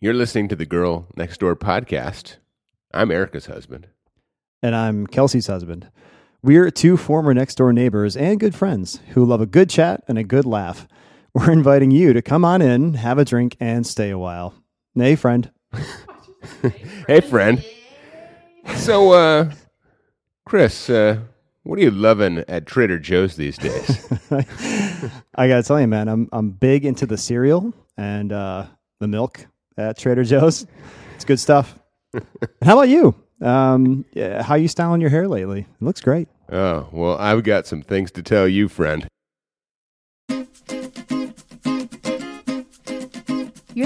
You're listening to the Girl Next Door podcast. I'm Erica's husband. And I'm Kelsey's husband. We're two former next-door neighbors and good friends who love a good chat and a good laugh. We're inviting you to come on in, have a drink, and stay a while. Hey, friend. Hey, friend. So, Chris, what are you loving at Trader Joe's these days? I gotta tell you, man, I'm big into the cereal and the milk at Trader Joe's. It's good stuff. How about you? How you styling your hair lately? It looks great. Oh, well, I've got some things to tell you, friend. You're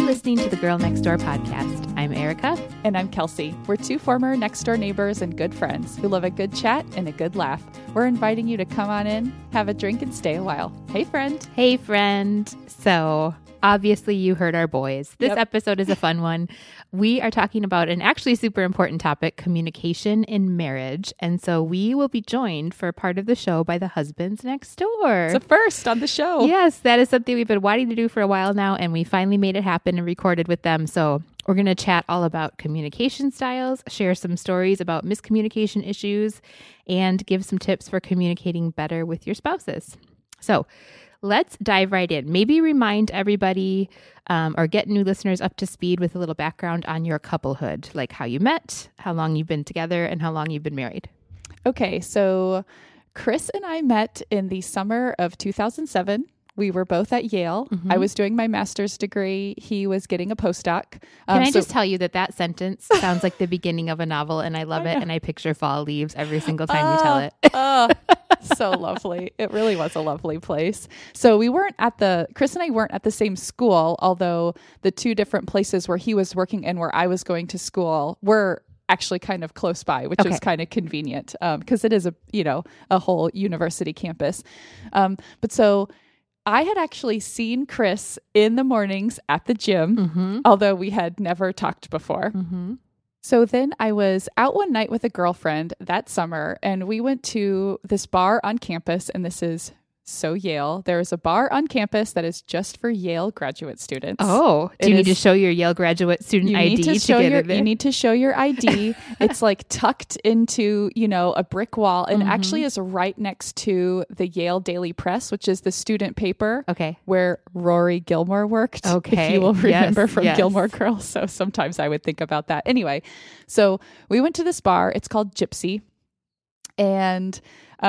listening to the Girl Next Door podcast. I'm Erica. And I'm Kelsey. We're two former next door neighbors and good friends who love a good chat and a good laugh. We're inviting you to come on in, have a drink, and stay a while. Hey, friend. Hey, friend. So... obviously, you heard our boys. This episode is a fun one. We are talking about an actually super important topic, communication in marriage. And so we will be joined for part of the show by the husbands next door. It's a first on the show. Yes, that is something we've been wanting to do for a while now. And we finally made it happen and recorded with them. So we're going to chat all about communication styles, share some stories about miscommunication issues, and give some tips for communicating better with your spouses. So let's dive right in. Maybe remind everybody or get new listeners up to speed with a little background on your couplehood, like how you met, how long you've been together, and how long you've been married. Okay, so Chris and I met in the summer of 2007. We were both at Yale. Mm-hmm. I was doing my master's degree. He was getting a postdoc. Can I just tell you that sentence sounds like the beginning of a novel, and I love it, and I picture fall leaves every single time you tell it. So lovely. It really was a lovely place. So Chris and I weren't at the same school, although the two different places where he was working and where I was going to school were actually kind of close by, which was kind of convenient because it is a whole university campus. But so I had actually seen Chris in the mornings at the gym, mm-hmm. although we had never talked before. Mm-hmm. So then I was out one night with a girlfriend that summer, and we went to this bar on campus, and this is so Yale. There is a bar on campus that is just for Yale graduate students. Oh, do you need to show your Yale graduate student ID to get in there? You need to show your ID. It's like tucked into, a brick wall, and mm-hmm. actually is right next to the Yale Daily Press, which is the student paper where Rory Gilmore worked, if you will remember from Gilmore Girls. So sometimes I would think about that. Anyway, so we went to this bar. It's called Gypsy. And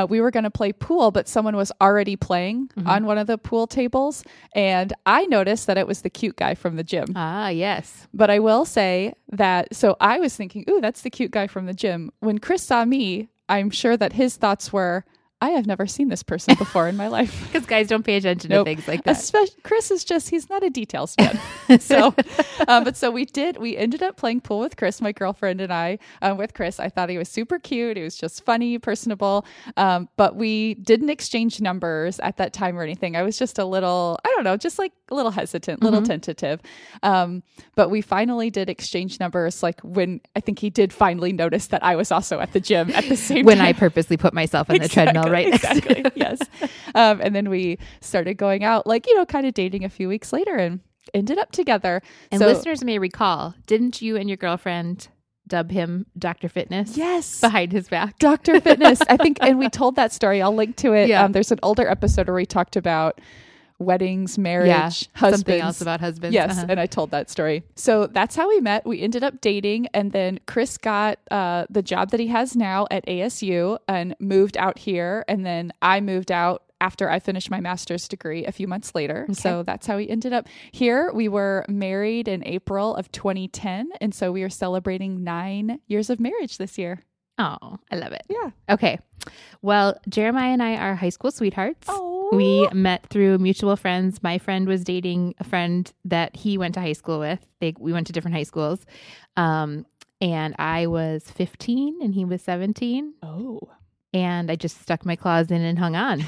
we were going to play pool, but someone was already playing mm-hmm. on one of the pool tables. And I noticed that it was the cute guy from the gym. Ah, yes. But I will say that, so I was thinking, ooh, that's the cute guy from the gym. When Chris saw me, I'm sure that his thoughts were, I have never seen this person before in my life. Because guys don't pay attention to things like that. Chris is just, he's not a details man. We ended up playing pool with Chris, my girlfriend and I, with Chris. I thought he was super cute. He was just funny, personable. But we didn't exchange numbers at that time or anything. I was just a little, I don't know, just like a little hesitant, a little mm-hmm. tentative. But we finally did exchange numbers, like when I think he did finally notice that I was also at the gym at the same time. When I purposely put myself on the treadmill. Right. Exactly. Yes. And then we started going out, kind of dating a few weeks later and ended up together. And so, listeners may recall, didn't you and your girlfriend dub him Dr. Fitness? Yes. Behind his back. Dr. Fitness. I think, and we told that story. I'll link to it. Yeah. There's an older episode where we talked about weddings, marriage, husbands. Something else about husbands. Yes, and I told that story. So that's how we met. We ended up dating, and then Chris got the job that he has now at ASU and moved out here, and then I moved out after I finished my master's degree a few months later. Okay. So that's how we ended up here. We were married in April of 2010, and so we are celebrating 9 years of marriage this year. Oh, I love it. Yeah. Okay. Well, Jeremiah and I are high school sweethearts. Oh. We met through mutual friends. My friend was dating a friend that he went to high school with. We went to different high schools. And I was 15 and he was 17. Oh. And I just stuck my claws in and hung on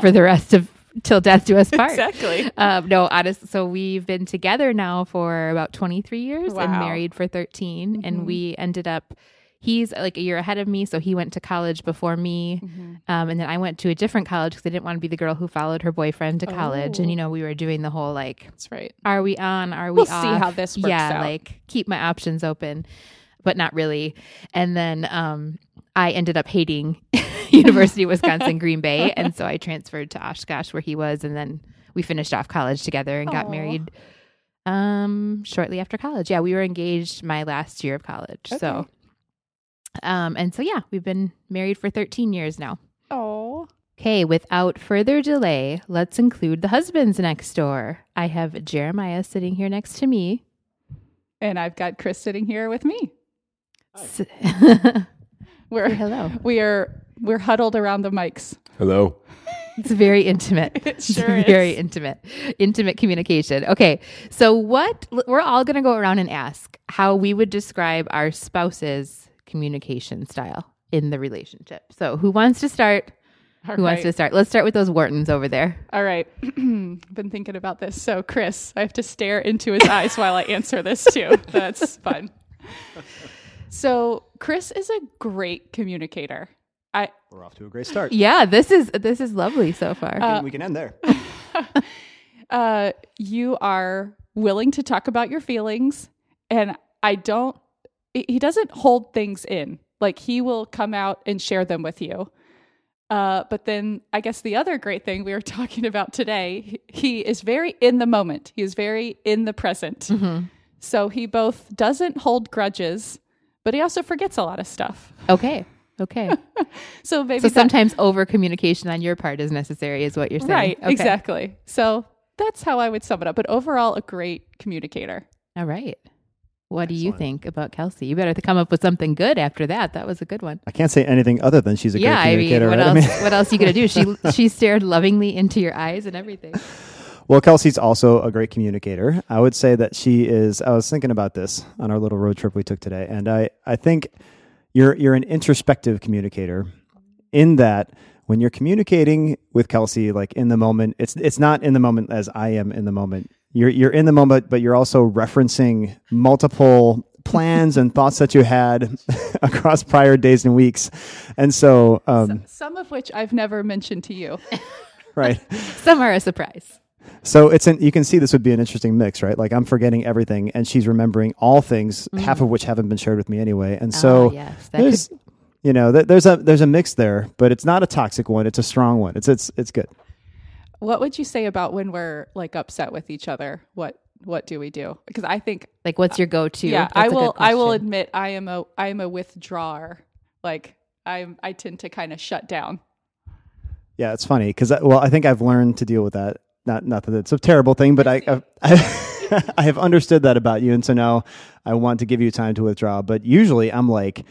for the rest of till death do us part. Exactly. No, honest. So we've been together now for about 23 years and married for 13. Mm-hmm. And we ended up he's like a year ahead of me, so he went to college before me. Mm-hmm. And then I went to a different college because I didn't want to be the girl who followed her boyfriend to college. And, you know, we were doing the whole like, that's right. Are we on? Are we off? We'll see how this works out. Yeah, like keep my options open, but not really. And then I ended up hating University of Wisconsin, Green Bay. And so I transferred to Oshkosh where he was. And then we finished off college together and got married shortly after college. Yeah, we were engaged my last year of college. Okay. So. And so, yeah, we've been married for 13 years now. Oh. Okay, without further delay, let's include the husbands next door. I have Jeremiah sitting here next to me. And I've got Chris sitting here with me. Hello. We're huddled around the mics. Hello. It's very intimate. It sure is. Very intimate. Intimate communication. Okay. So we're all going to go around and ask how we would describe our spouses' communication style in the relationship. So who wants to start? Let's start with those Whartons over there. All right. Been thinking about this. So Chris, I have to stare into his eyes while I answer this too. That's fun. So Chris is a great communicator. We're off to a great start. Yeah, this is lovely so far. We can end there. You are willing to talk about your feelings, and he doesn't hold things in. Like, he will come out and share them with you. But then I guess the other great thing we were talking about today, he is very in the moment. He is very in the present. Mm-hmm. So he both doesn't hold grudges, but he also forgets a lot of stuff. Okay. So maybe sometimes over-communication on your part is necessary is what you're saying. Right, okay. Exactly. So that's how I would sum it up. But overall, a great communicator. All right. What do you think about Kelsey? You better come up with something good after that. That was a good one. I can't say anything other than she's a great communicator. What else are you going to do? She stared lovingly into your eyes and everything. Well, Kelsey's also a great communicator. I would say that she is. I was thinking about this on our little road trip we took today, and I think you're an introspective communicator in that when you're communicating with Kelsey, like in the moment, it's not in the moment as I am in the moment. You're in the moment, but you're also referencing multiple plans and thoughts that you had across prior days and weeks. And so... some of which I've never mentioned to you. Right. Some are a surprise. So you can see this would be an interesting mix, right? Like I'm forgetting everything and she's remembering all things, half of which haven't been shared with me anyway. And so there's a mix there, but it's not a toxic one. It's a strong one. It's good. What would you say about when we're like upset with each other? What do we do? Because I think like what's your go-to? Yeah, I will admit I am a withdrawer. Like I tend to kind of shut down. Yeah, it's funny because I think I've learned to deal with that. Not that it's a terrible thing, but I have understood that about you, and so now I want to give you time to withdraw. But usually I'm like,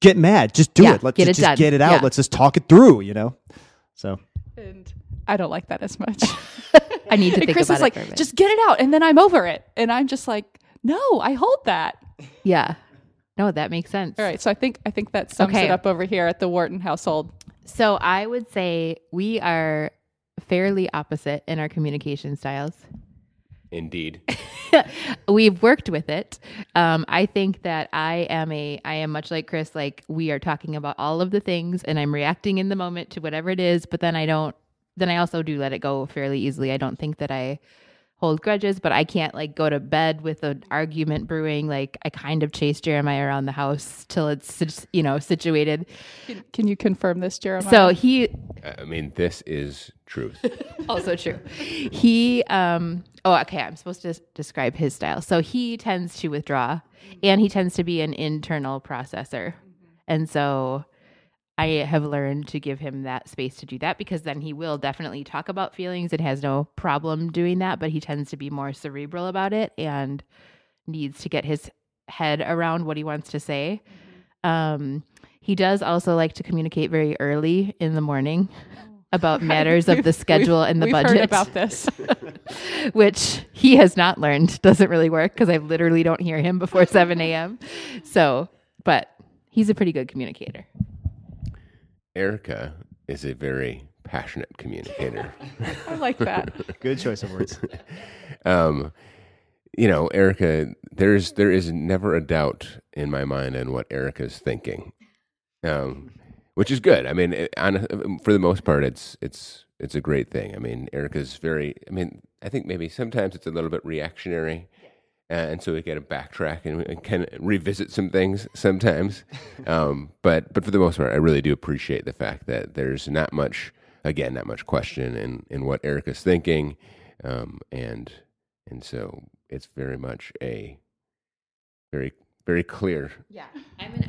get mad, just do it. Let's just get it out. Yeah. Let's just talk it through. You know, so. And I don't like that as much. I need to think Chris about it. Chris is like, just get it out and then I'm over it. And I'm just like, no, I hold that. Yeah. No, that makes sense. All right. So I think that sums it up over here at the Wharton household. So I would say we are fairly opposite in our communication styles. Indeed. We've worked with it. I think that I am much like Chris, like we are talking about all of the things and I'm reacting in the moment to whatever it is, but then I also do let it go fairly easily. I don't think that I hold grudges, but I can't like go to bed with an argument brewing. Like I kind of chase Jeremiah around the house till it's, situated. Can you confirm this, Jeremiah? So this is truth. Also true. He, I'm supposed to describe his style. So he tends to withdraw and he tends to be an internal processor. And so I have learned to give him that space to do that because then he will definitely talk about feelings and has no problem doing that, but he tends to be more cerebral about it and needs to get his head around what he wants to say. He does also like to communicate very early in the morning about matters of the schedule and the budget. We've heard about this. Which he has not learned. Doesn't really work because I literally don't hear him before 7 a.m. So, but he's a pretty good communicator. Erica is a very passionate communicator. I like that. Good choice of words. you know, Erica, there is never a doubt in my mind on what Erica's thinking, which is good. I mean, for the most part, it's a great thing. I mean, Erica's very. I mean, I think maybe sometimes it's a little bit reactionary. And so we got to backtrack and kind of revisit some things sometimes. But for the most part, I really do appreciate the fact that there's not much question in what Erica's thinking. And so it's very much a very, very clear. Yeah, I'm an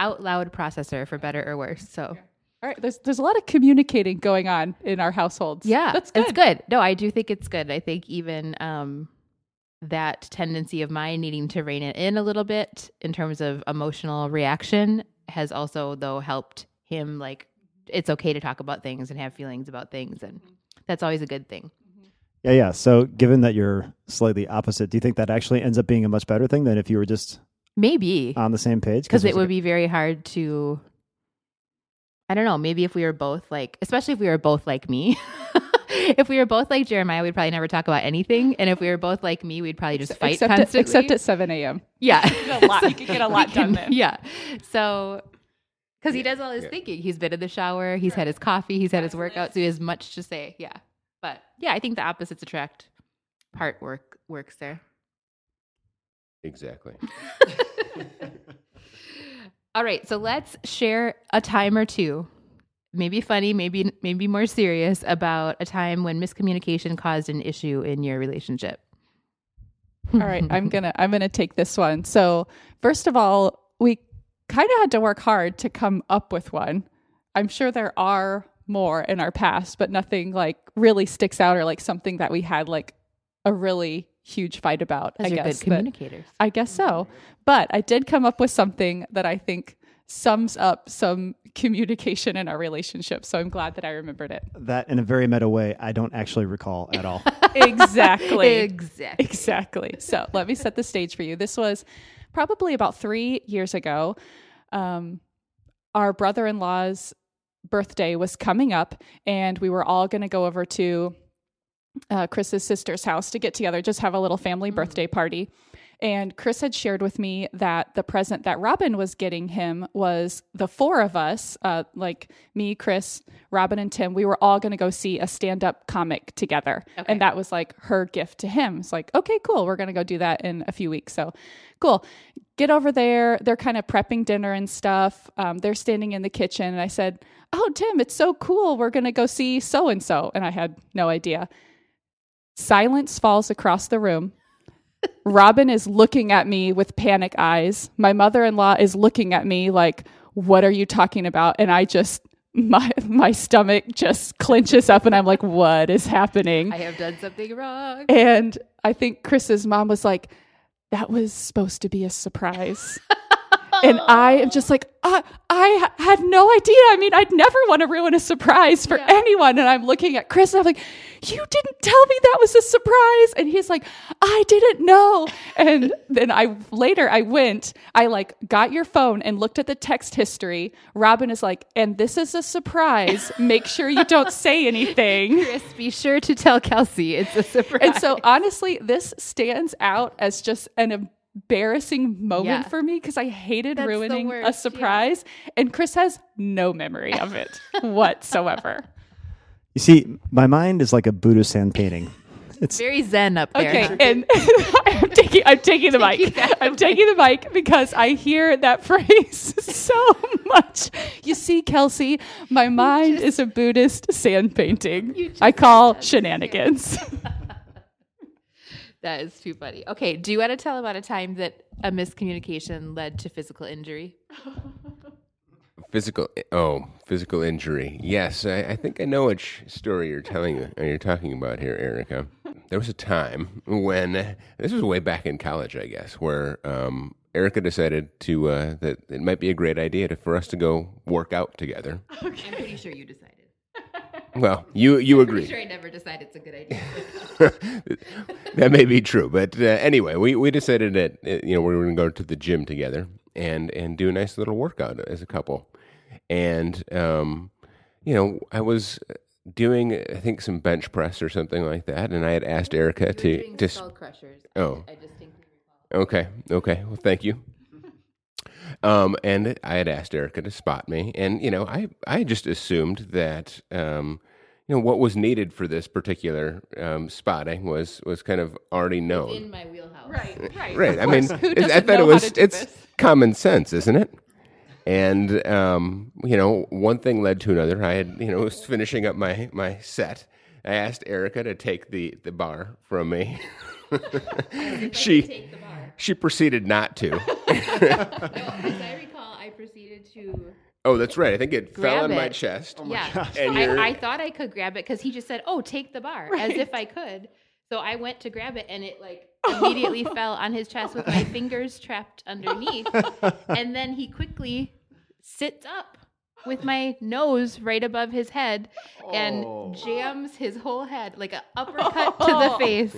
out loud processor, for better or worse. So. All right, there's a lot of communicating going on in our households. Yeah, that's good. It's good. No, I do think it's good. I think even... that tendency of mine needing to rein it in a little bit in terms of emotional reaction has also, though, helped him. Like, it's okay to talk about things and have feelings about things. And that's always a good thing. Yeah. So given that you're slightly opposite, do you think that actually ends up being a much better thing than if you were just maybe on the same page? Because it would be very hard to, I don't know, maybe if we were both like, especially if we were both like me, if we were both like Jeremiah, we'd probably never talk about anything. And if we were both like me, we'd probably just fight constantly. Except at 7 a.m. Yeah. You could get a lot done then. Yeah. So, because he does all his thinking. He's been in the shower. He's had his coffee. He's had his workout. So he has much to say. Yeah. But yeah, I think the opposites attract part works there. Exactly. All right. So let's share a time or two. Maybe funny, maybe more serious, about a time when miscommunication caused an issue in your relationship. All right, I'm gonna take this one. So first of all, we kind of had to work hard to come up with one. I'm sure there are more in our past, but nothing like really sticks out or like something that we had like a really huge fight about. I guess good communicators. I guess so, but I did come up with something that I think sums up some communication in our relationship. So I'm glad that I remembered it. That, in a very meta way, I don't actually recall at all. Exactly. So let me set the stage for you. This was probably about 3 years ago. Our brother-in-law's birthday was coming up, and we were all going to go over to Chris's sister's house to get together, just have a little family birthday party. And Chris had shared with me that the present that Robin was getting him was the four of us, like me, Chris, Robin, and Tim. We were all going to go see a stand-up comic together. Okay. And that was like her gift to him. It's like, okay, cool. We're going to go do that in a few weeks. So cool. Get over there. They're kind of prepping dinner and stuff. They're standing in the kitchen. And I said, oh, Tim, it's so cool. We're going to go see so-and-so. And I had no idea. Silence falls across the room. Robin is looking at me with panic eyes. My mother-in-law is looking at me like, what are you talking about? And I just, my stomach just clenches up and I'm like, what is happening? I have done something wrong. And I think Chris's mom was like, that was supposed to be a surprise. And I am just like, I had no idea. I mean, I'd never want to ruin a surprise for anyone. And I'm looking at Chris and I'm like, you didn't tell me that was a surprise. And he's like, I didn't know. And then I got your phone and looked at the text history. Robin is like, and this is a surprise. Make sure you don't say anything. Chris, be sure to tell Kelsey it's a surprise. And so honestly, this stands out as just an embarrassing moment for me because I hated ruining a surprise, and Chris has no memory of it whatsoever. You see, my mind is like a Buddha sand painting. It's very zen up there. Okay, and I'm taking the mic. I'm taking the mic because I hear that phrase so much. You see, Kelsey, my mind is a Buddhist sand painting. I call shenanigans. That is too funny. Okay, do you want to tell about a time that a miscommunication led to physical injury? Physical injury. Yes, I think I know which story you're talking about here, Erica. There was a time when, this was way back in college, I guess, where Erica decided to that it might be a great idea for us to go work out together. Okay. I'm pretty sure you decided. Well, you agree. I'm pretty sure I never decided it's a good idea. That may be true, but anyway, we decided that we were going to go to the gym together and do a nice little workout as a couple. And I was doing, I think, some bench press or something like that, and I had asked Erica to just skull crushers. Oh, I distinctly recall. Okay. Well, thank you. And I had asked Erica to spot me, and I just assumed that what was needed for this particular spotting was kind of already known. It's in my wheelhouse, right. I mean, I thought it's common sense, isn't it? And, one thing led to another. I had, was finishing up my set. I asked Erica to take the bar from me. She proceeded not to. No, as I recall, I proceeded to... Oh, that's right. I think it fell on my chest. Oh my gosh. And I thought I could grab it because he just said, oh, take the bar, as if I could. So I went to grab it, and it, immediately fell on his chest with my fingers trapped underneath. And then he quickly sits up with my nose right above his head and jams his whole head like an uppercut to the face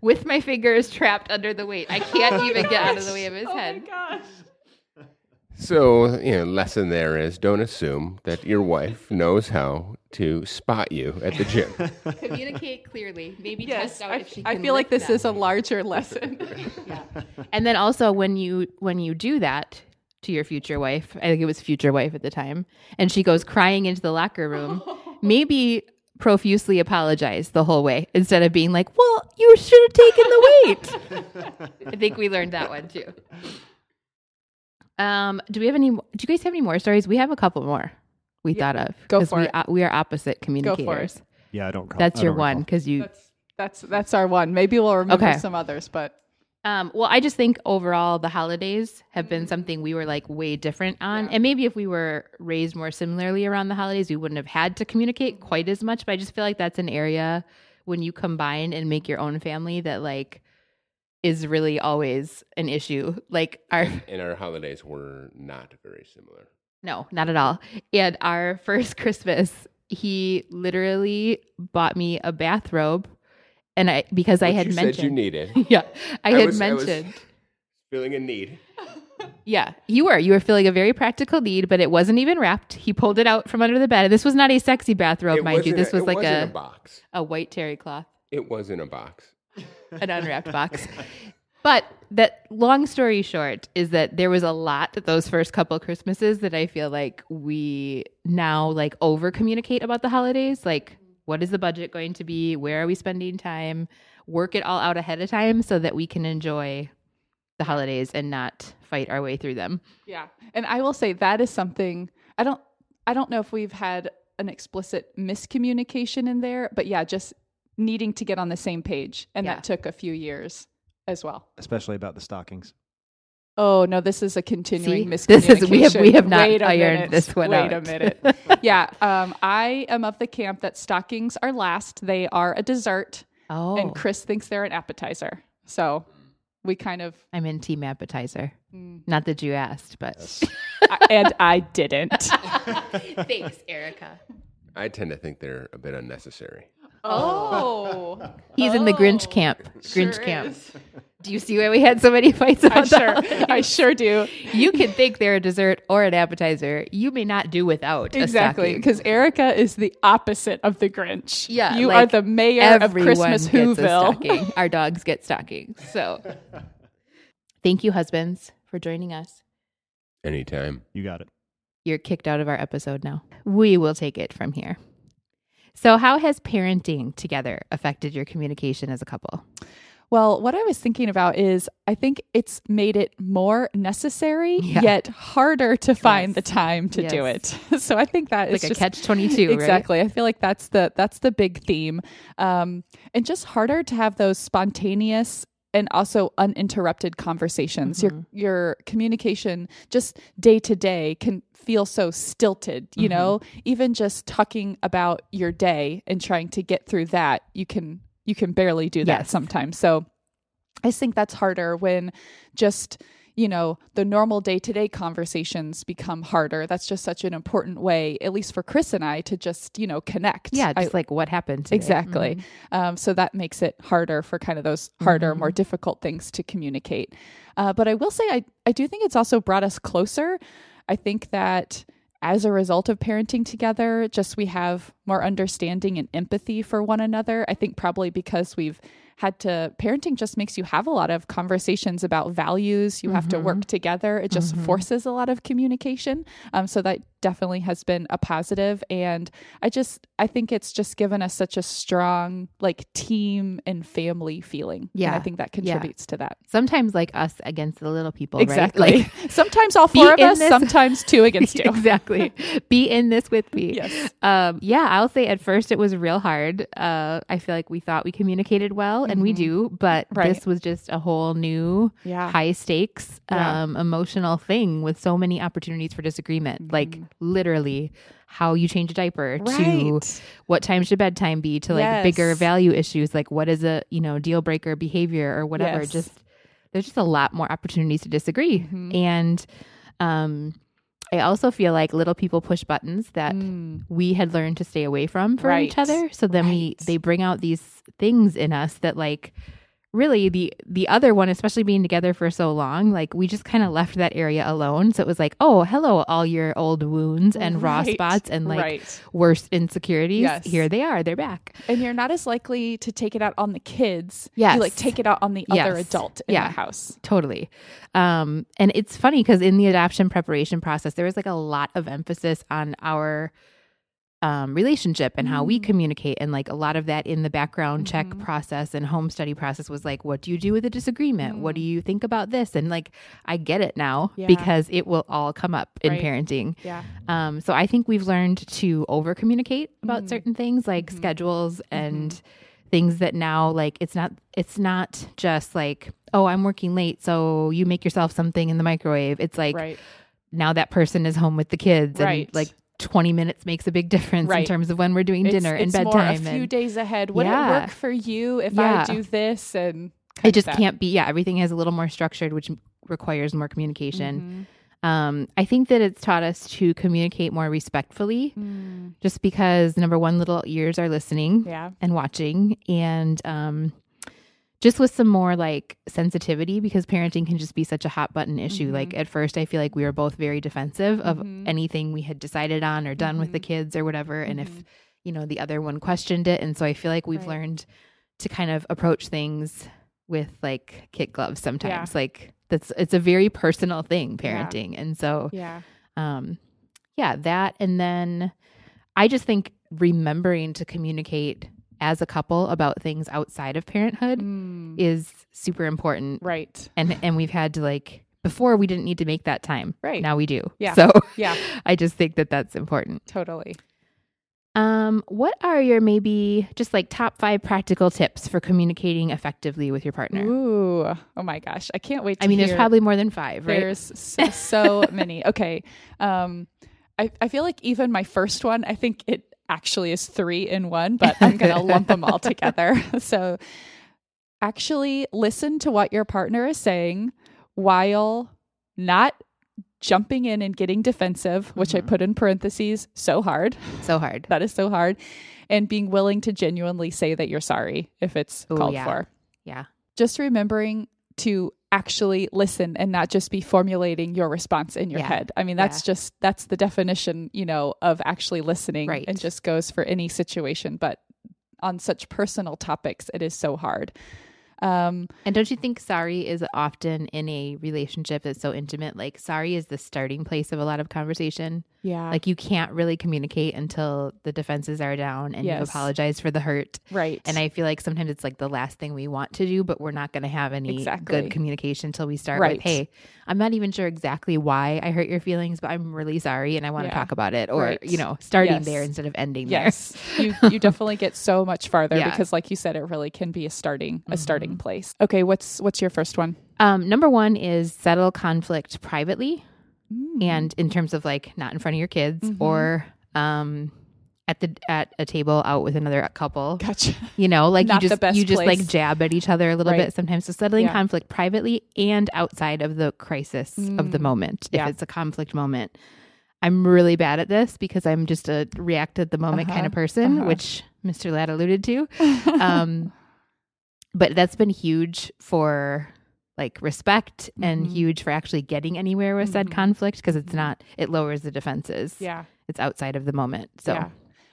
with my fingers trapped under the weight. I can't get out of the way of his head. Oh, my gosh. So, lesson there is don't assume that your wife knows how to spot you at the gym. Communicate clearly. Maybe test out if she can. I feel like this is a larger lesson. Yeah. And then also when you do that to your future wife, I think it was future wife at the time, and she goes crying into the locker room, maybe profusely apologize the whole way instead of being like, well, you should have taken the weight. I think we learned that one too. Do you guys have any more stories? We have a couple more thought of. Go for it. We are opposite communicators. Go for it. Yeah, I don't recall. That's your one because you... That's our one. Maybe we'll remember some others, but... Well, I just think overall the holidays have been something we were way different on. Yeah. And maybe if we were raised more similarly around the holidays, we wouldn't have had to communicate quite as much. But I just feel like that's an area when you combine and make your own family that is really always an issue. And our holidays were not very similar. No, not at all. And our first Christmas, he literally bought me a bathrobe, and I had mentioned you needed. Yeah, I was feeling a need. Yeah, you were feeling a very practical need, but it wasn't even wrapped. He pulled it out from under the bed. This was not a sexy bathrobe, mind you. This was a box, a white terry cloth. It was in a box. An unwrapped box. But that long story short is that there was a lot at those first couple Christmases that I feel like we now over communicate about the holidays. What is the budget going to be? Where are we spending time? Work it all out ahead of time so that we can enjoy the holidays and not fight our way through them. Yeah. And I will say that is something I don't know if we've had an explicit miscommunication in there, but yeah, just needing to get on the same page. And that took a few years as well. Especially about the stockings. Oh, no, this is a continuing miscommunication. We have not ironed this one out. Wait a minute. Yeah. I am of the camp that stockings are last. They are a dessert. Oh. And Chris thinks they're an appetizer. So we kind of... I'm in team appetizer. Mm. Not that you asked, but... Yes. And I didn't. Thanks, Erica. I tend to think they're a bit unnecessary. Oh, he's in the Grinch camp. Grinch sure camp. Is. Do you see why we had so many fights about that? I sure do. You can think they're a dessert or an appetizer. You may not do without. Exactly, because Erica is the opposite of the Grinch. Yeah, you are the mayor of Christmas Whoville. Our dogs get stockings. So, thank you, husbands, for joining us. Anytime. You got it. You're kicked out of our episode now. We will take it from here. So how has parenting together affected your communication as a couple? Well, what I was thinking about is I think it's made it more necessary, yet harder to find the time to do it. So I think that it's is a catch-22, exactly. Right? I feel like that's the big theme, and just harder to have those spontaneous and also uninterrupted conversations. Mm-hmm. Your communication just day to day can feel so stilted, you know, even just talking about your day and trying to get through that. You can barely do that sometimes. So I think that's harder when just, the normal day to day conversations become harder. That's just such an important way, at least for Chris and I, to just, connect. Yeah. Just what happened today. Exactly. Mm-hmm. So that makes it harder for kind of those harder, more difficult things to communicate. But I will say, I do think it's also brought us closer. I think that as a result of parenting together, just we have more understanding and empathy for one another. I think probably because we've had to, parenting just makes you have a lot of conversations about values. You have to work together. It just forces a lot of communication. So that definitely has been a positive. And I think it's just given us such a strong like team and family feeling. Yeah. And I think that contributes to that. Sometimes like us against the little people, right? Exactly. Like, sometimes all four of us, sometimes two against two. Exactly. Be in this with me. Yes. Yeah. I'll say at first it was real hard. I feel like we thought we communicated well. And we do, but this was just a whole new high stakes, emotional thing with so many opportunities for disagreement. Like literally how you change a diaper to what time should bedtime be to like bigger value issues. Like what is a, deal breaker behavior or whatever. Just, there's just a lot more opportunities to disagree. And, I also feel like little people push buttons that we had learned to stay away from for each other. So then they bring out these things in us that like really the other one, especially being together for so long, like we just kind of left that area alone. So it was like, oh, hello, all your old wounds and raw spots and like worst insecurities. Here they are. They're back. And you're not as likely to take it out on the kids. You like take it out on the other adult in the house. Totally. And it's funny because in the adoption preparation process, there was like a lot of emphasis on our relationship and how we communicate. And like a lot of that in the background check process and home study process was like, what do you do with a disagreement? What do you think about this? And like, I get it now because it will all come up in parenting. So I think we've learned to over communicate about certain things like schedules and things that now, like, it's not just like, oh, I'm working late, so you make yourself something in the microwave. It's like, now that person is home with the kids and like, 20 minutes makes a big difference in terms of when we're doing dinner and bedtime. It's more a few days ahead. Would it work for you if I do this? And it just can't be. Yeah, everything is a little more structured, which requires more communication. I think that it's taught us to communicate more respectfully, just because number one, little ears are listening and watching, and just with some more like sensitivity, because parenting can just be such a hot button issue. Like at first I feel like we were both very defensive of anything we had decided on or done with the kids or whatever. And if, the other one questioned it. And so I feel like we've learned to kind of approach things with like kid gloves sometimes. Like it's a very personal thing, parenting. And so, that. And then I just think remembering to communicate as a couple about things outside of parenthood is super important. Right. And we've had to like, before we didn't need to make that time. Right. Now we do. Yeah. So I just think that that's important. Totally. What are your maybe just like top 5 practical tips for communicating effectively with your partner? Ooh. Oh my gosh. I can't wait to hear. There's probably more than 5, right? There's so many. Okay. I feel like even my first one, I think it actually is 3 in one, but I'm going to lump them all together. So actually listen to what your partner is saying while not jumping in and getting defensive, which I put in parentheses, so hard. So hard. That is so hard. And being willing to genuinely say that you're sorry if it's called for. Yeah. Just remembering to actually listen and not just be formulating your response in your head. I mean, that's the definition, of actually listening, and just goes for any situation. But on such personal topics, it is so hard. And don't you think sorry is often in a relationship that's so intimate? Like sorry is the starting place of a lot of conversation. Yeah. Like you can't really communicate until the defenses are down and you apologize for the hurt. Right. And I feel like sometimes it's like the last thing we want to do, but we're not going to have any good communication until we start with, hey, I'm not even sure exactly why I hurt your feelings, but I'm really sorry and I want to talk about it. Or, starting there instead of ending there. You definitely get so much farther because like you said, it really can be a starting place. Okay, what's your first one? Number 1 is settle conflict privately, and in terms of like not in front of your kids or at a table out with another couple. Gotcha. Like you just like jab at each other a little bit sometimes. So settling conflict privately and outside of the crisis of the moment, if it's a conflict moment. I'm really bad at this because I'm just a react at the moment kind of person, which Mr. Ladd alluded to. But that's been huge for like respect and huge for actually getting anywhere with said conflict, because it's not, it lowers the defenses. Yeah. It's outside of the moment. So. Yeah.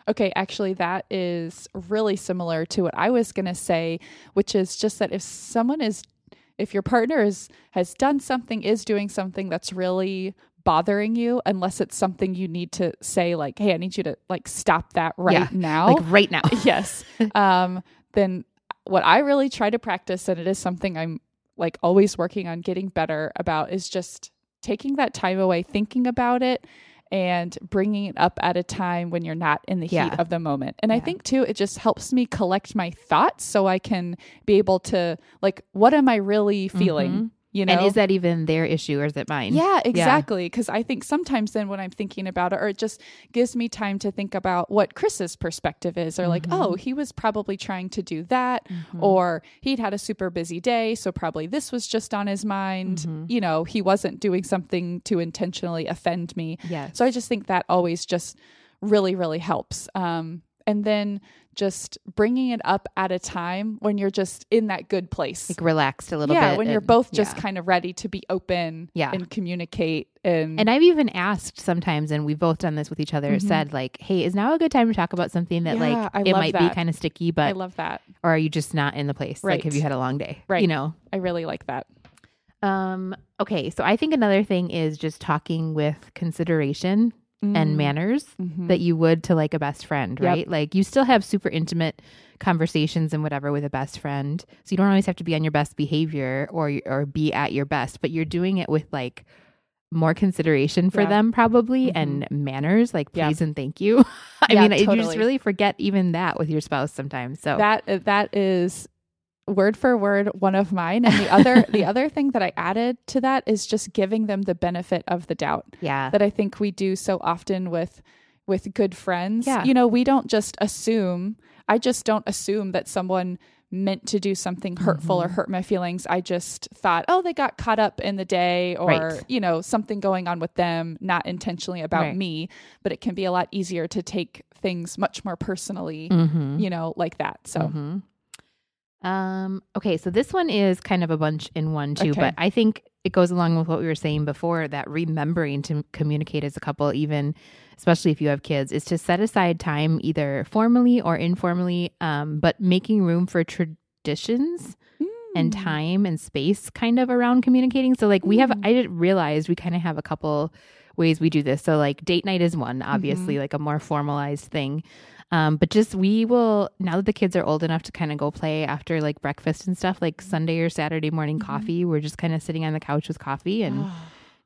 Okay, actually, that is really similar to what I was going to say, which is just that if someone is, if your partner is, has done something, is doing something that's really bothering you, unless it's something you need to say, like, hey, I need you to like stop that right now. Like right now. Yes. Then what I really try to practice, and it is something I'm like always working on getting better about, is just taking that time away, thinking about it, and bringing it up at a time when you're not in the heat of the moment. And I think too, it just helps me collect my thoughts so I can be able to like, what am I really feeling? You know? And is that even their issue or is it mine? Yeah, exactly. Because I think sometimes then when I'm thinking about it, or it just gives me time to think about what Chris's perspective is, or like, oh, he was probably trying to do that, or he'd had a super busy day, so probably this was just on his mind. You know, he wasn't doing something to intentionally offend me. Yes. So I just think that always just really, really helps. And then just bringing it up at a time when you're just in that good place. Like relaxed a little bit. Yeah, when you're both just kind of ready to be open and communicate. And I've even asked sometimes, and we've both done this with each other, said like, hey, is now a good time to talk about something that like it might be kind of sticky, but I love that. Or are you just not in the place? Right. Like, have you had a long day? Right. You know? I really like that. Okay. So I think another thing is just talking with consideration and manners that you would to like a best friend, right? Yep. Like you still have super intimate conversations and whatever with a best friend. So you don't always have to be on your best behavior or be at your best, but you're doing it with like more consideration for them probably and manners, like please and thank you. I mean, you just really forget even that with your spouse sometimes. So that is word for word one of mine. And the other the other thing that I added to that is just giving them the benefit of the doubt. Yeah. That I think we do so often with good friends. Yeah. You know, we don't just assume. I just don't assume that someone meant to do something hurtful or hurt my feelings. I just thought, oh, they got caught up in the day or, you know, something going on with them, not intentionally about me, but it can be a lot easier to take things much more personally, you know, like that. So okay, so this one is kind of a bunch in one too, but I think it goes along with what we were saying before, that remembering to communicate as a couple, even especially if you have kids, is to set aside time either formally or informally, but making room for traditions and time and space kind of around communicating. So like we have, I didn't realize we kind of have a couple ways we do this. So like date night is one, obviously like a more formalized thing. But just we will, now that the kids are old enough to kind of go play after like breakfast and stuff, like Sunday or Saturday morning coffee, we're just kind of sitting on the couch with coffee and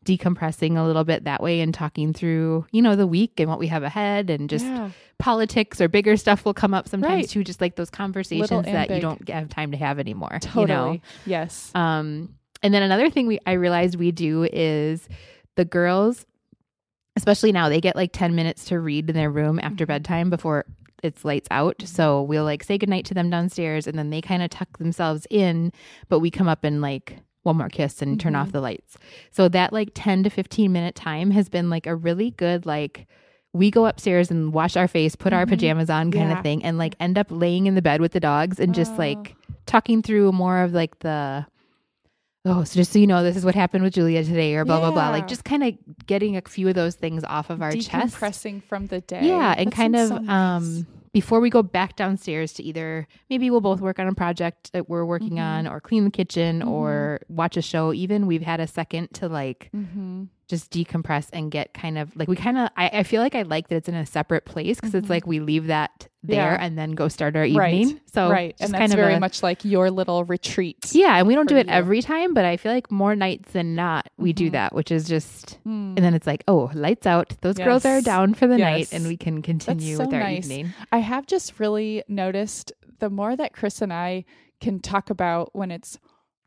decompressing a little bit that way and talking through, you know, the week and what we have ahead, and just politics or bigger stuff will come up sometimes too, just like those conversations that you don't have time to have anymore. Totally. You know? Yes. And then another thing I realized we do is the girls, especially now, they get like 10 minutes to read in their room after bedtime before it's lights out. So we'll like say goodnight to them downstairs, and then they kind of tuck themselves in, but we come up and like one more kiss and turn off the lights. So that like 10 to 15 minute time has been like a really good, like we go upstairs and wash our face, put our pajamas on kind of thing, and like end up laying in the bed with the dogs and just like talking through more of like the, oh, so just so you know, this is what happened with Julia today, or blah, blah, blah. Like just kind of getting a few of those things off of our chest. Decompressing from the day. Yeah. And that kind of, so nice. Before we go back downstairs to either, maybe we'll both work on a project that we're working on, or clean the kitchen or watch a show. Even we've had a second to like just decompress and get kind of like, we kind of, I feel like I like that it's in a separate place, because it's like we leave that there and then go start our evening. So and that's kind of very much like your little retreat. Yeah. And we don't do it every time, but I feel like more nights than not we do that, which is just, and then it's like, oh, lights out. Those girls are down for the night, and we can continue with our evening. I have just really noticed the more that Chris and I can talk about when it's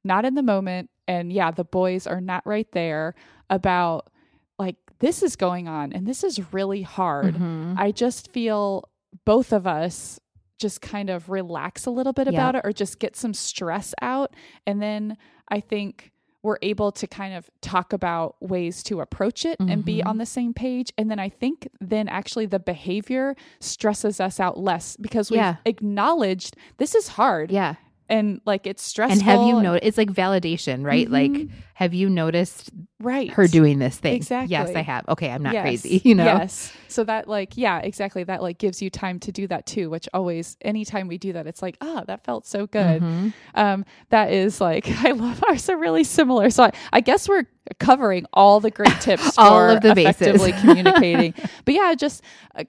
not in the moment, and the boys are not right there, about like, this is going on and this is really hard. I just feel both of us just kind of relax a little bit about it, or just get some stress out. And then I think we're able to kind of talk about ways to approach it and be on the same page. And then I think then actually the behavior stresses us out less, because we've acknowledged this is hard. Yeah. And like, it's stressful. And have you noticed, it's like validation, right? Mm-hmm. Like, have you noticed right. her doing this thing? Exactly. Yes, I have. Okay. I'm not yes. crazy, you know? Yes. So that like, yeah, exactly. That like gives you time to do that too, which always, anytime we do that, it's like, oh, that felt so good. Mm-hmm. That is like, I love ours are really similar. So I guess we're covering all the great tips all for of the effectively bases. Communicating. But yeah, just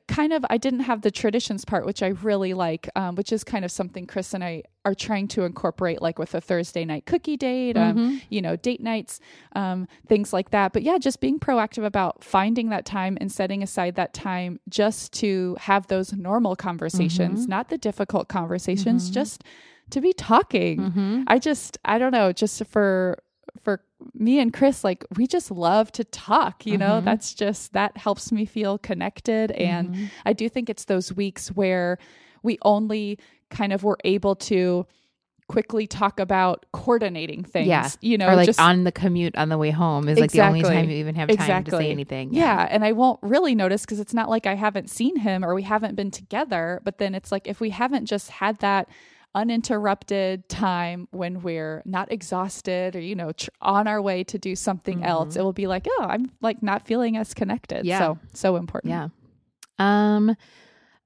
kind of, I didn't have the traditions part, which I really like, which is kind of something Chris and I are trying to incorporate, like with a Thursday night cookie date, mm-hmm. you know, date nights, things like that. But yeah, just being proactive about finding that time and setting aside that time just to have those normal conversations, mm-hmm. not the difficult conversations, mm-hmm. just to be talking. Mm-hmm. I don't know, just for me and Chris, like we just love to talk, you know, mm-hmm. that's just, that helps me feel connected. And mm-hmm. I do think it's those weeks where we only kind of were able to quickly talk about coordinating things, yeah. you know, or like just, on the commute on the way home is exactly. like the only time you even have time exactly. to say anything. Yeah. yeah. And I won't really notice because it's not like I haven't seen him or we haven't been together, but then it's like, if we haven't just had that uninterrupted time when we're not exhausted or, you know, on our way to do something mm-hmm. else, it will be like, oh, I'm like not feeling as connected. Yeah. So important. Yeah.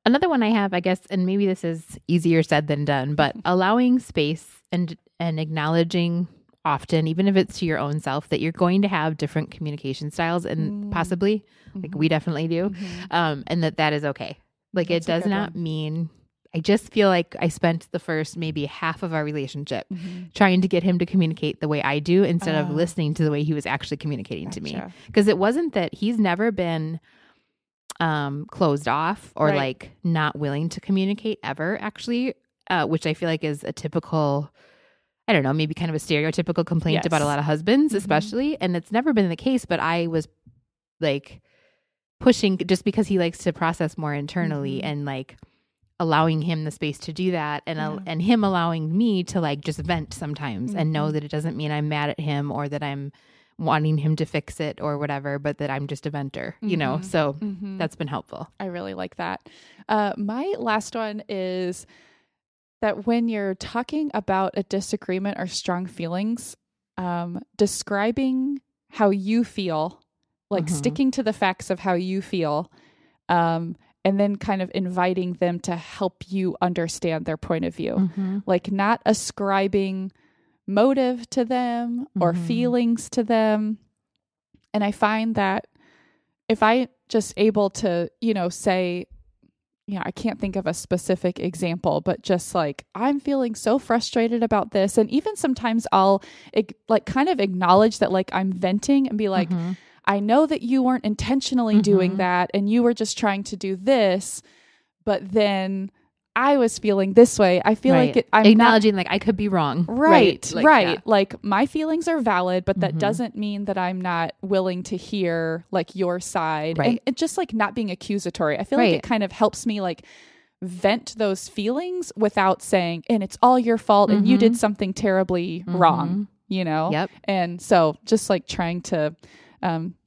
Another one I have, I guess, and maybe this is easier said than done, but allowing space and acknowledging often, even if it's to your own self, that you're going to have different communication styles and possibly mm-hmm. like we definitely do. Mm-hmm. And that is okay. Like that's it does not one. Mean, I just feel like I spent the first maybe half of our relationship mm-hmm. trying to get him to communicate the way I do instead of listening to the way he was actually communicating gotcha. To me. Because it wasn't that he's never been closed off or right. like not willing to communicate ever actually, which I feel like is a typical, I don't know, maybe kind of a stereotypical complaint yes. about a lot of husbands, mm-hmm. especially. And it's never been the case, but I was like pushing just because he likes to process more internally mm-hmm. and like allowing him the space to do that and, yeah. And him allowing me to like just vent sometimes mm-hmm. and know that it doesn't mean I'm mad at him or that I'm wanting him to fix it or whatever, but that I'm just a venter, you mm-hmm. know, so mm-hmm. that's been helpful. I really like that. My last one is that when you're talking about a disagreement or strong feelings, describing how you feel, like mm-hmm. sticking to the facts of how you feel, and then kind of inviting them to help you understand their point of view, mm-hmm. like not ascribing motive to them or mm-hmm. feelings to them. And I find that if I just able to, you know, say, you know, I can't think of a specific example, but just like, I'm feeling so frustrated about this. And even sometimes I'll like kind of acknowledge that like I'm venting and be like, mm-hmm. I know that you weren't intentionally mm-hmm. doing that and you were just trying to do this, but then I was feeling this way. I feel right. like I'm acknowledging like I could be wrong. Right. Right. Like, yeah. like my feelings are valid, but that mm-hmm. doesn't mean that I'm not willing to hear like your side. Right. And just like not being accusatory. I feel right. like it kind of helps me like vent those feelings without saying, and it's all your fault mm-hmm. and you did something terribly mm-hmm. wrong, you know? Yep. And so just like trying to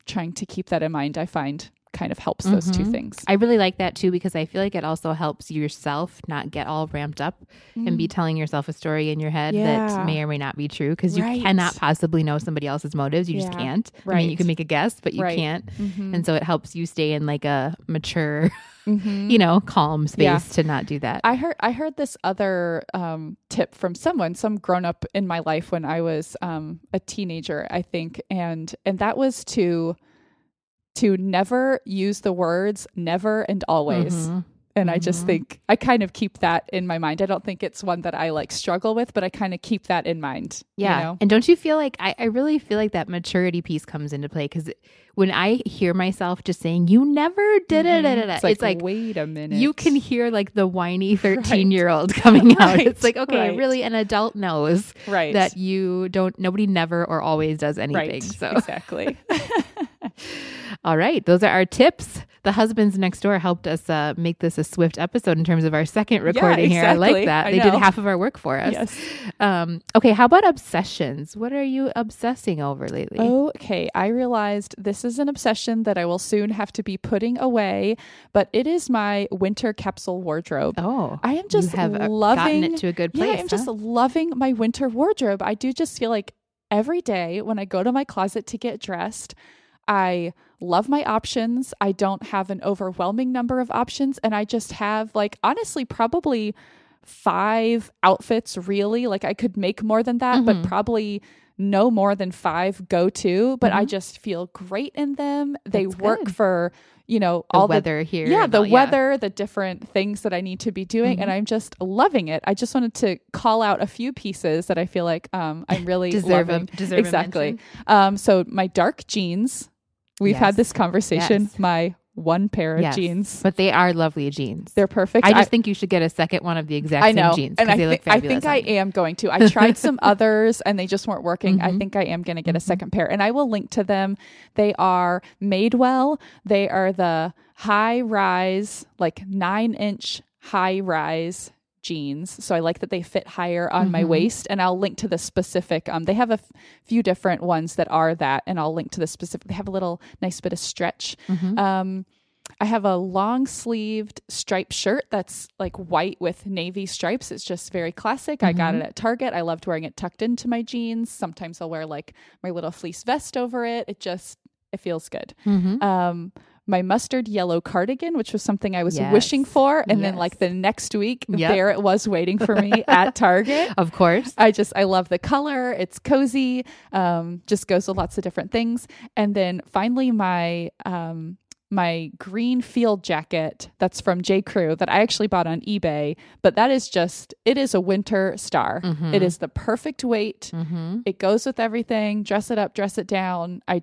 keep that in mind, I find kind of helps those mm-hmm. two things. I really like that too, because I feel like it also helps yourself not get all ramped up and be telling yourself a story in your head yeah. that may or may not be true, because right. you cannot possibly know somebody else's motives. You yeah. just can't. Right. I mean, you can make a guess, but you right. can't. Mm-hmm. And so it helps you stay in like a mature, mm-hmm. you know, calm space yeah. to not do that. I heard this other tip from some grown up in my life when I was a teenager, I think. And that was to never use the words never and always. Mm-hmm. And mm-hmm. I just think I kind of keep that in my mind. I don't think it's one that I like struggle with, but I kind of keep that in mind. Yeah. You know? And don't you feel like, I really feel like that maturity piece comes into play, because when I hear myself just saying, you never did it, mm-hmm. it's like, wait a minute. You can hear like the whiny 13-year-old right. coming out. Right. It's like, okay, right. really an adult knows right. that you don't, nobody never or always does anything. Right. So exactly. All right. Those are our tips the husbands next door helped us make this a swift episode in terms of our second recording here. I like that. They did half of our work for us. Yes. Okay. How about obsessions? What are you obsessing over lately? Okay. I realized this is an obsession that I will soon have to be putting away, but it is my winter capsule wardrobe. Oh, I am just loving it to a good place. Yeah, I'm just loving my winter wardrobe. I do just feel like every day when I go to my closet to get dressed, I love my options. I don't have an overwhelming number of options. And I just have, like, honestly, probably 5 outfits, really. Like, I could make more than that, mm-hmm. but probably no more than 5 go-to. But mm-hmm. I just feel great in them. They work for, you know, all the weather here. Yeah, the weather, the different things that I need to be doing. Mm-hmm. And I'm just loving it. I just wanted to call out a few pieces that I feel like I'm really loving. Exactly. So my dark jeans. We've had this conversation. My one pair of jeans. But they are lovely jeans. They're perfect. I just think you should get a second one of the exact same jeans because they look fabulous. I think I am going to. I tried some others and they just weren't working. Mm-hmm. I think I am going to get a second pair. And I will link to them. They are Madewell. They are the high-rise, like 9-inch high-rise jeans. So I like that they fit higher on my waist, and I'll link to the specific. They have a few different ones that are that, and I'll link to the specific. They have a little nice bit of stretch. I have a long sleeved striped shirt that's like white with navy stripes. It's just very classic. I got it at Target. I loved wearing it tucked into my jeans. Sometimes I'll wear like my little fleece vest over it. It feels good. My mustard yellow cardigan, which was something I was wishing for. And then like the next week, there it was waiting for me at Target. Of course. I love the color. It's cozy. Just goes with lots of different things. And then finally my green field jacket that's from J. Crew that I actually bought on eBay, but that is it is a winter star. It is the perfect weight. It goes with everything. Dress it up, dress it down. I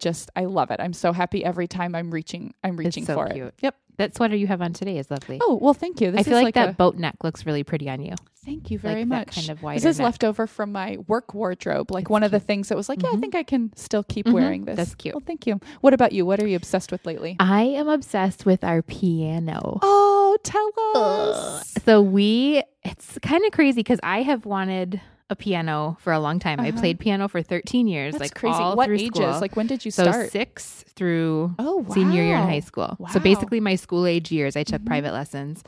love it. I'm so happy every time I'm reaching for it. It's so cute. Yep. That sweater you have on today is lovely. Oh, well, thank you. I feel like that boat neck looks really pretty on you. Thank you very much. That kind of wider neck. Left over from my work wardrobe. Like it's one of the things that was like, I think I can still keep wearing this. That's cute. Well, thank you. What about you? What are you obsessed with lately? I am obsessed with our piano. Oh, tell us. So it's kind of crazy because I have wanted a piano for a long time. I played piano for 13 years. That's crazy. What ages? School. Like when did you start? So 6 through senior year in high school. Wow. So basically my school age years, I took private lessons.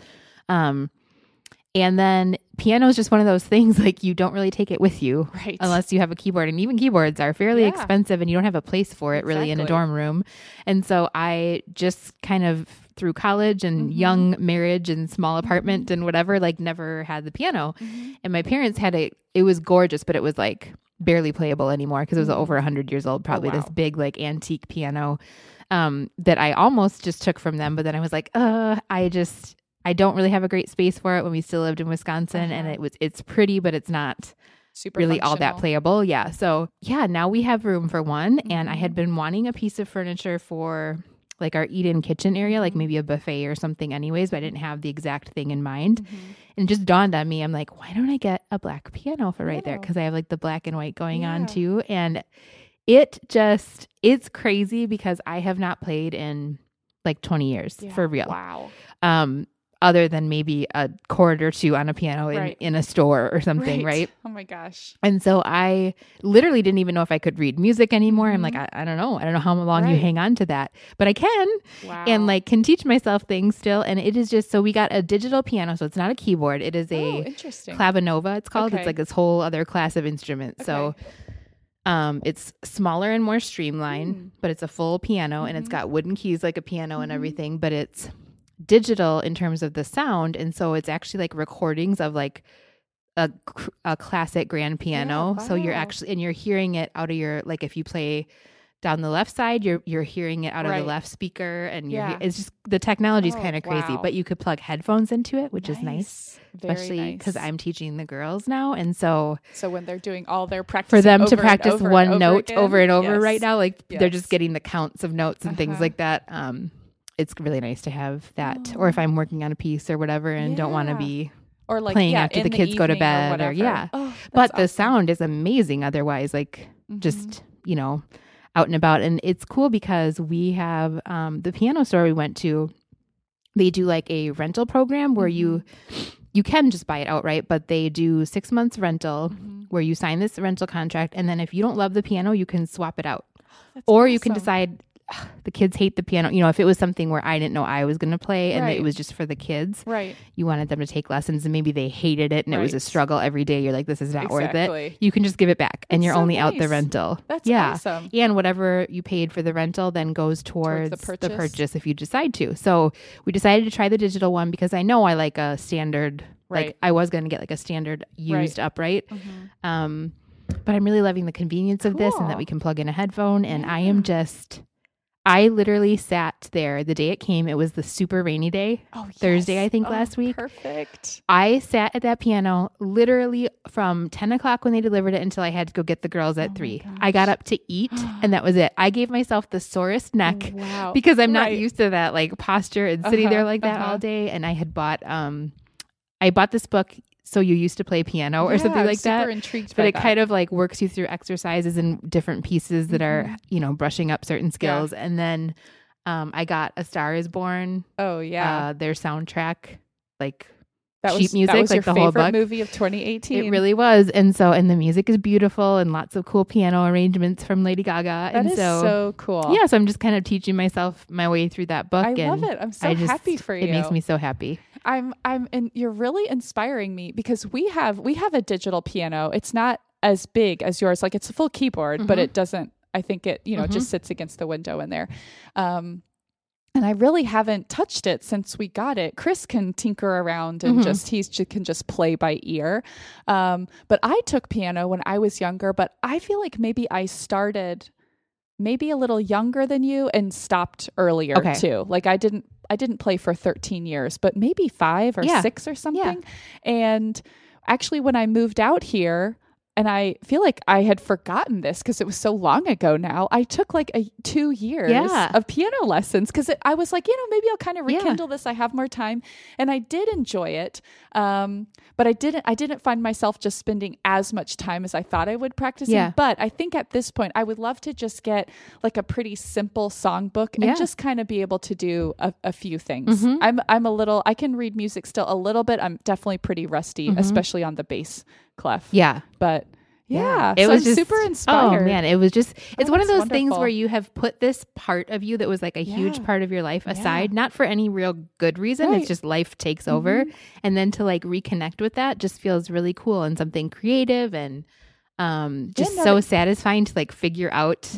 And then piano is just one of those things like you don't really take it with you unless you have a keyboard, and even keyboards are fairly expensive and you don't have a place for it really in a dorm room. And so I just kind of through college and young marriage and small apartment and whatever, like never had the piano. And my parents had it was gorgeous, but it was like barely playable anymore because it was over 100 years old, probably. This big like antique piano that I almost just took from them. But then I was like, I don't really have a great space for it when we still lived in Wisconsin, and it's pretty, but it's not super really all that playable. Yeah. So yeah, now we have room for one, and I had been wanting a piece of furniture for like our eat-in kitchen area, like maybe a buffet or something anyways, but I didn't have the exact thing in mind. And it just dawned on me. I'm like, why don't I get a black piano for right there? Cause I have like the black and white going on too. And it's crazy because I have not played in like 20 years for real. Wow. Other than maybe a chord or two on a piano in a store or something, right? Oh my gosh. And so I literally didn't even know if I could read music anymore. I'm like, I don't know. I don't know how long you hang on to that, but I can and like can teach myself things still. And it is just, so we got a digital piano. So it's not a keyboard. It is a Clavinova, it's called. Okay. It's like this whole other class of instruments. Okay. So it's smaller and more streamlined, but it's a full piano and it's got wooden keys like a piano and everything, but it's digital in terms of the sound, and so it's actually like recordings of like a classic grand piano. So you're actually, and you're hearing it out of your, like if you play down the left side, you're hearing it out of the left speaker, and it's just the technology is kind of crazy. But you could plug headphones into it, which is nice, especially because I'm teaching the girls now, and so when they're doing all their practice, for them to practice one note over and over right now, like they're just getting the counts of notes and things like that. It's really nice to have that, or if I'm working on a piece or whatever and don't want to be or like playing after the kids go to bed or but the sound is amazing otherwise, like just, you know, out and about. And it's cool because we have the piano store we went to they do like a rental program where you can just buy it outright, but they do 6 months rental where you sign this rental contract. And then if you don't love the piano, you can swap it out. That's or awesome. You can decide the kids hate the piano. You know, if it was something where I didn't know I was going to play and it was just for the kids, you wanted them to take lessons and maybe they hated it and it was a struggle every day. You're like, this is not worth it. You can just give it back and you're only out the rental. That's awesome. Yeah, and whatever you paid for the rental then goes towards the purchase if you decide to. So we decided to try the digital one because I know I like a standard, like I was going to get like a standard used upright. But I'm really loving the convenience of this and that we can plug in a headphone. And I am just... I literally sat there the day it came. It was the super rainy day, Thursday, I think, last week. Perfect. I sat at that piano literally from 10 o'clock when they delivered it until I had to go get the girls at 3. I got up to eat and that was it. I gave myself the sorest neck because I'm not used to that like posture and sitting there like that all day. And I had bought, I bought this book, So You Used to Play Piano or something like that. I'm super intrigued by that. But it kind of like works you through exercises and different pieces that are, you know, brushing up certain skills. Yeah. And then I got A Star Is Born. Oh, yeah. Their soundtrack, like that sheet music. That was like your favorite movie of 2018. It really was. And so, and the music is beautiful and lots of cool piano arrangements from Lady Gaga. That is so cool. Yeah. So I'm just kind of teaching myself my way through that book. I love it. I'm so happy for you. It makes me so happy. And you're really inspiring me because we have a digital piano. It's not as big as yours. Like it's a full keyboard, but it doesn't, I think it, you know, just sits against the window in there. And I really haven't touched it since we got it. Chris can tinker around and he can just play by ear. But I took piano when I was younger, but I feel like maybe I started maybe a little younger than you and stopped earlier too. Like I didn't play for 13 years, but maybe 5 or 6 or something. Yeah. And actually when I moved out here, and I feel like I had forgotten this because it was so long ago now, I took like 2 years of piano lessons because I was like, you know, maybe I'll kind of rekindle this. I have more time. And I did enjoy it. But I didn't find myself just spending as much time as I thought I would practicing. Yeah. But I think at this point, I would love to just get like a pretty simple songbook and just kind of be able to do a few things. I can read music still a little bit. I'm definitely pretty rusty, especially on the bass clef. Yeah. But it was just, super inspired. Oh man, it was just, it's one of those wonderful things where you have put this part of you that was like a huge part of your life aside, not for any real good reason. It's just life takes over. And then to like reconnect with that just feels really cool and something creative and just so satisfying to like figure out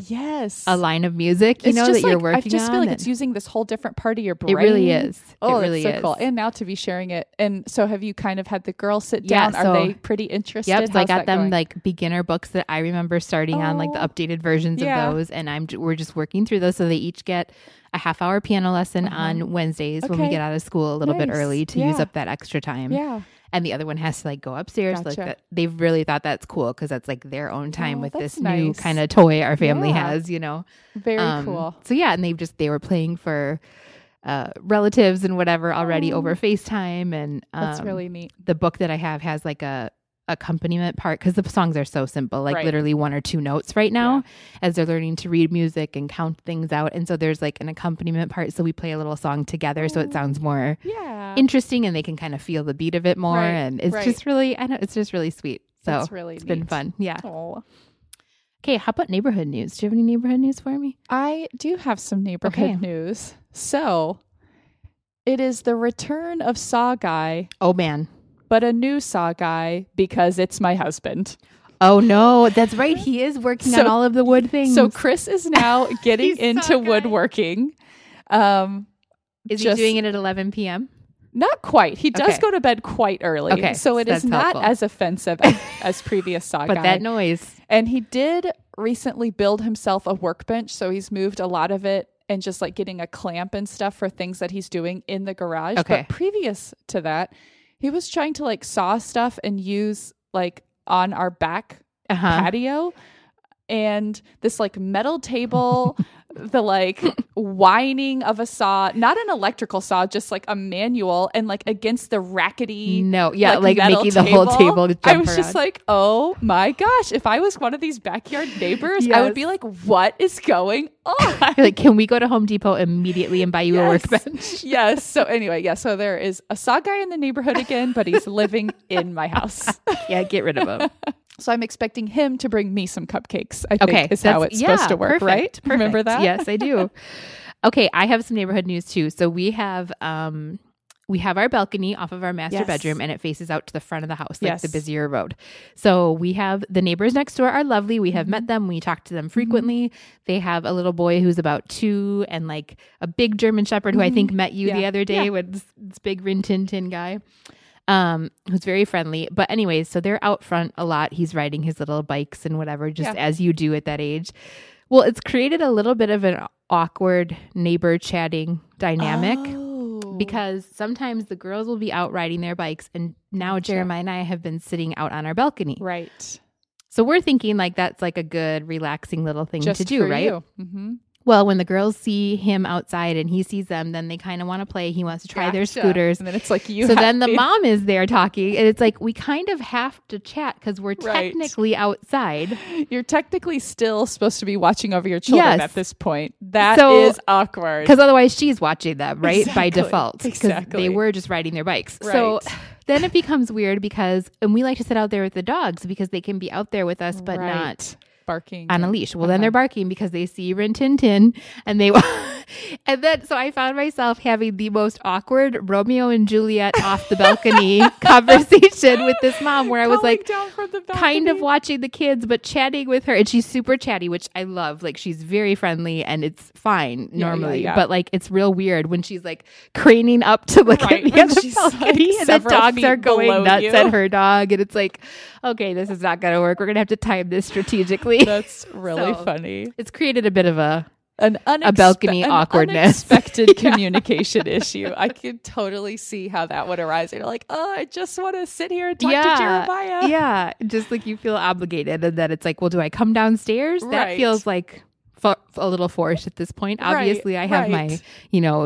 a line of music, you know, that you're working on. I just feel like it's using this whole different part of your brain. It really is. Oh, it really is. Cool. And now to be sharing it. And so have you kind of had the girls sit down? Are they pretty interested? Yep. So I got them like beginner books that I remember starting on like the updated versions of those. And we're just working through those. So they each get a half-hour piano lesson on Wednesdays when we get out of school a little bit early to use up that extra time. Yeah. And the other one has to like go upstairs. Gotcha. Like that, they've really thought that's cool because that's like their own time with this new kind of toy our family has, you know. Very cool. So yeah, and they were playing for relatives and whatever already over FaceTime, and that's really neat. The book that I have has like a accompaniment part because the songs are so simple, like literally one or two notes right now as they're learning to read music and count things out. And so there's like an accompaniment part, so we play a little song together so it sounds more interesting and they can kind of feel the beat of it more. And it's just really, I know, it's just really sweet. So it's really been fun. Yeah. Aww. Okay, how about neighborhood news? Do you have any neighborhood news for me? I do have some neighborhood news. So it is the return of Saw Guy. Oh man. But a new Saw Guy, because it's my husband. Oh, no. That's right. He is working on all of the wood things. So Chris is now getting into woodworking. Is he doing it at 11 p.m.? Not quite. He does go to bed quite early. Okay. So it is not as offensive as previous Saw Guy. But that noise. And he did recently build himself a workbench. So he's moved a lot of it and just like getting a clamp and stuff for things that he's doing in the garage. Okay. But previous to that, he was trying to like saw stuff and use like on our back patio, and this like metal table the like whining of a saw, not an electrical saw, just like a manual, and like against the rackety making the whole table jump I was around. Just like, oh my gosh, if I was one of these backyard neighbors, yes. I would be like, what is going on? You're like, can we go to Home Depot immediately and buy you a workbench? Yes. So anyway, so there is a saw guy in the neighborhood again, but he's living in my house. Yeah, get rid of him. So I'm expecting him to bring me some cupcakes, I think, is how it's supposed to work, right? Perfect. Remember that? Yes, I do. Okay, I have some neighborhood news too. So we have our balcony off of our master bedroom, and it faces out to the front of the house, like the busier road. So we have the neighbors next door are lovely. We have met them. We talk to them frequently. They have a little boy who's about 2 and like a big German shepherd who I think met you the other day with this big Rin Tin Tin guy. Who's very friendly. But anyways, so they're out front a lot. He's riding his little bikes and whatever, just as you do at that age. Well, it's created a little bit of an awkward neighbor chatting dynamic because sometimes the girls will be out riding their bikes, and now Jeremiah and I have been sitting out on our balcony. Right. So we're thinking like that's like a good relaxing little thing just to do, for right? Mm-hmm. Well, when the girls see him outside and he sees them, then they kind of want to play. He wants to try their scooters. And then it's like you. So then the mom is there talking. And it's like, we kind of have to chat because we're technically outside. You're technically still supposed to be watching over your children at this point. That is awkward. Because otherwise she's watching them, right? Exactly. By default. Exactly. They were just riding their bikes. Right. So then it becomes weird because, and we like to sit out there with the dogs because they can be out there with us, but not barking on a leash. Well, then they're barking because they see Rin Tin Tin, and they and then so I found myself having the most awkward Romeo and Juliet off the balcony conversation with this mom, where I was like kind of watching the kids but chatting with her, and she's super chatty, which I love. Like, she's very friendly and it's fine normally, but like it's real weird when she's like craning up to look at the other balcony, like, and the dogs are going nuts at her dog, and it's like, okay, this is not gonna work. We're gonna have to time this strategically. That's really funny. It's created a bit of a balcony awkwardness. Unexpected communication issue. I could totally see how that would arise. You're like, oh, I just want to sit here and talk to Jeremiah. Yeah. Just like you feel obligated. And then it's like, well, do I come downstairs? Right. That feels like a little forced at this point. Obviously, I have my,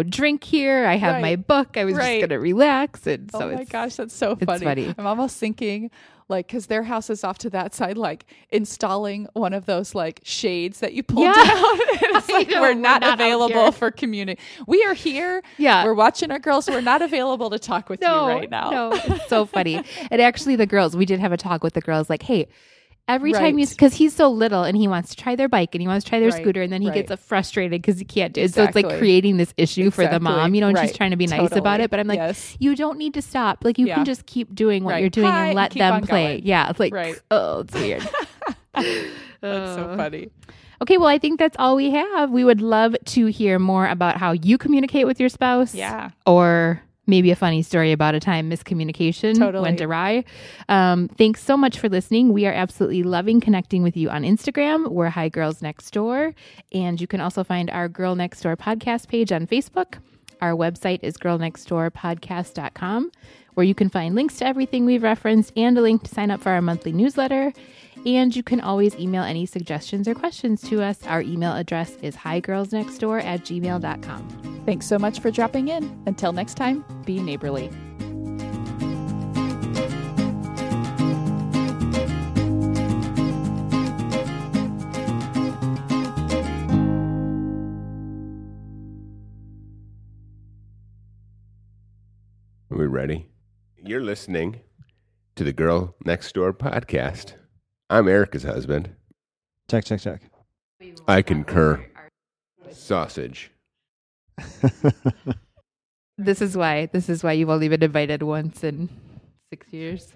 drink here. I have my book. I was just going to relax. And so my gosh, that's so funny. It's funny. I'm almost thinking, like, because their house is off to that side, like installing one of those like shades that you pull down. It's like, we're not available for community. We are here. Yeah. We're watching our girls. We're not available to talk with you right now. No, it's so funny. And actually the girls, we did have a talk with the girls, like, hey, every time you, because he's so little and he wants to try their bike and he wants to try their scooter, and then he gets frustrated because he can't do it. Exactly. So it's like creating this issue for the mom, you know, and she's trying to be nice about it. But I'm like, you don't need to stop. Like, you can just keep doing what you're doing and let them play. Going. Yeah. It's like, oh, it's weird. That's so funny. Okay, well, I think that's all we have. We would love to hear more about how you communicate with your spouse. Yeah. Or maybe a funny story about a time miscommunication went awry. Thanks so much for listening. We are absolutely loving connecting with you on Instagram. We're Hi Girls Next Door. And you can also find our Girl Next Door podcast page on Facebook. Our website is girlnextdoorpodcast.com, where you can find links to everything we've referenced and a link to sign up for our monthly newsletter. And you can always email any suggestions or questions to us. Our email address is higirlsnextdoor@gmail.com. Thanks so much for dropping in. Until next time, be neighborly. Are we ready? You're listening to the Girl Next Door podcast. I'm Erica's husband. Check, check, check. I concur. Sausage. This is why you've only been invited once in 6 years.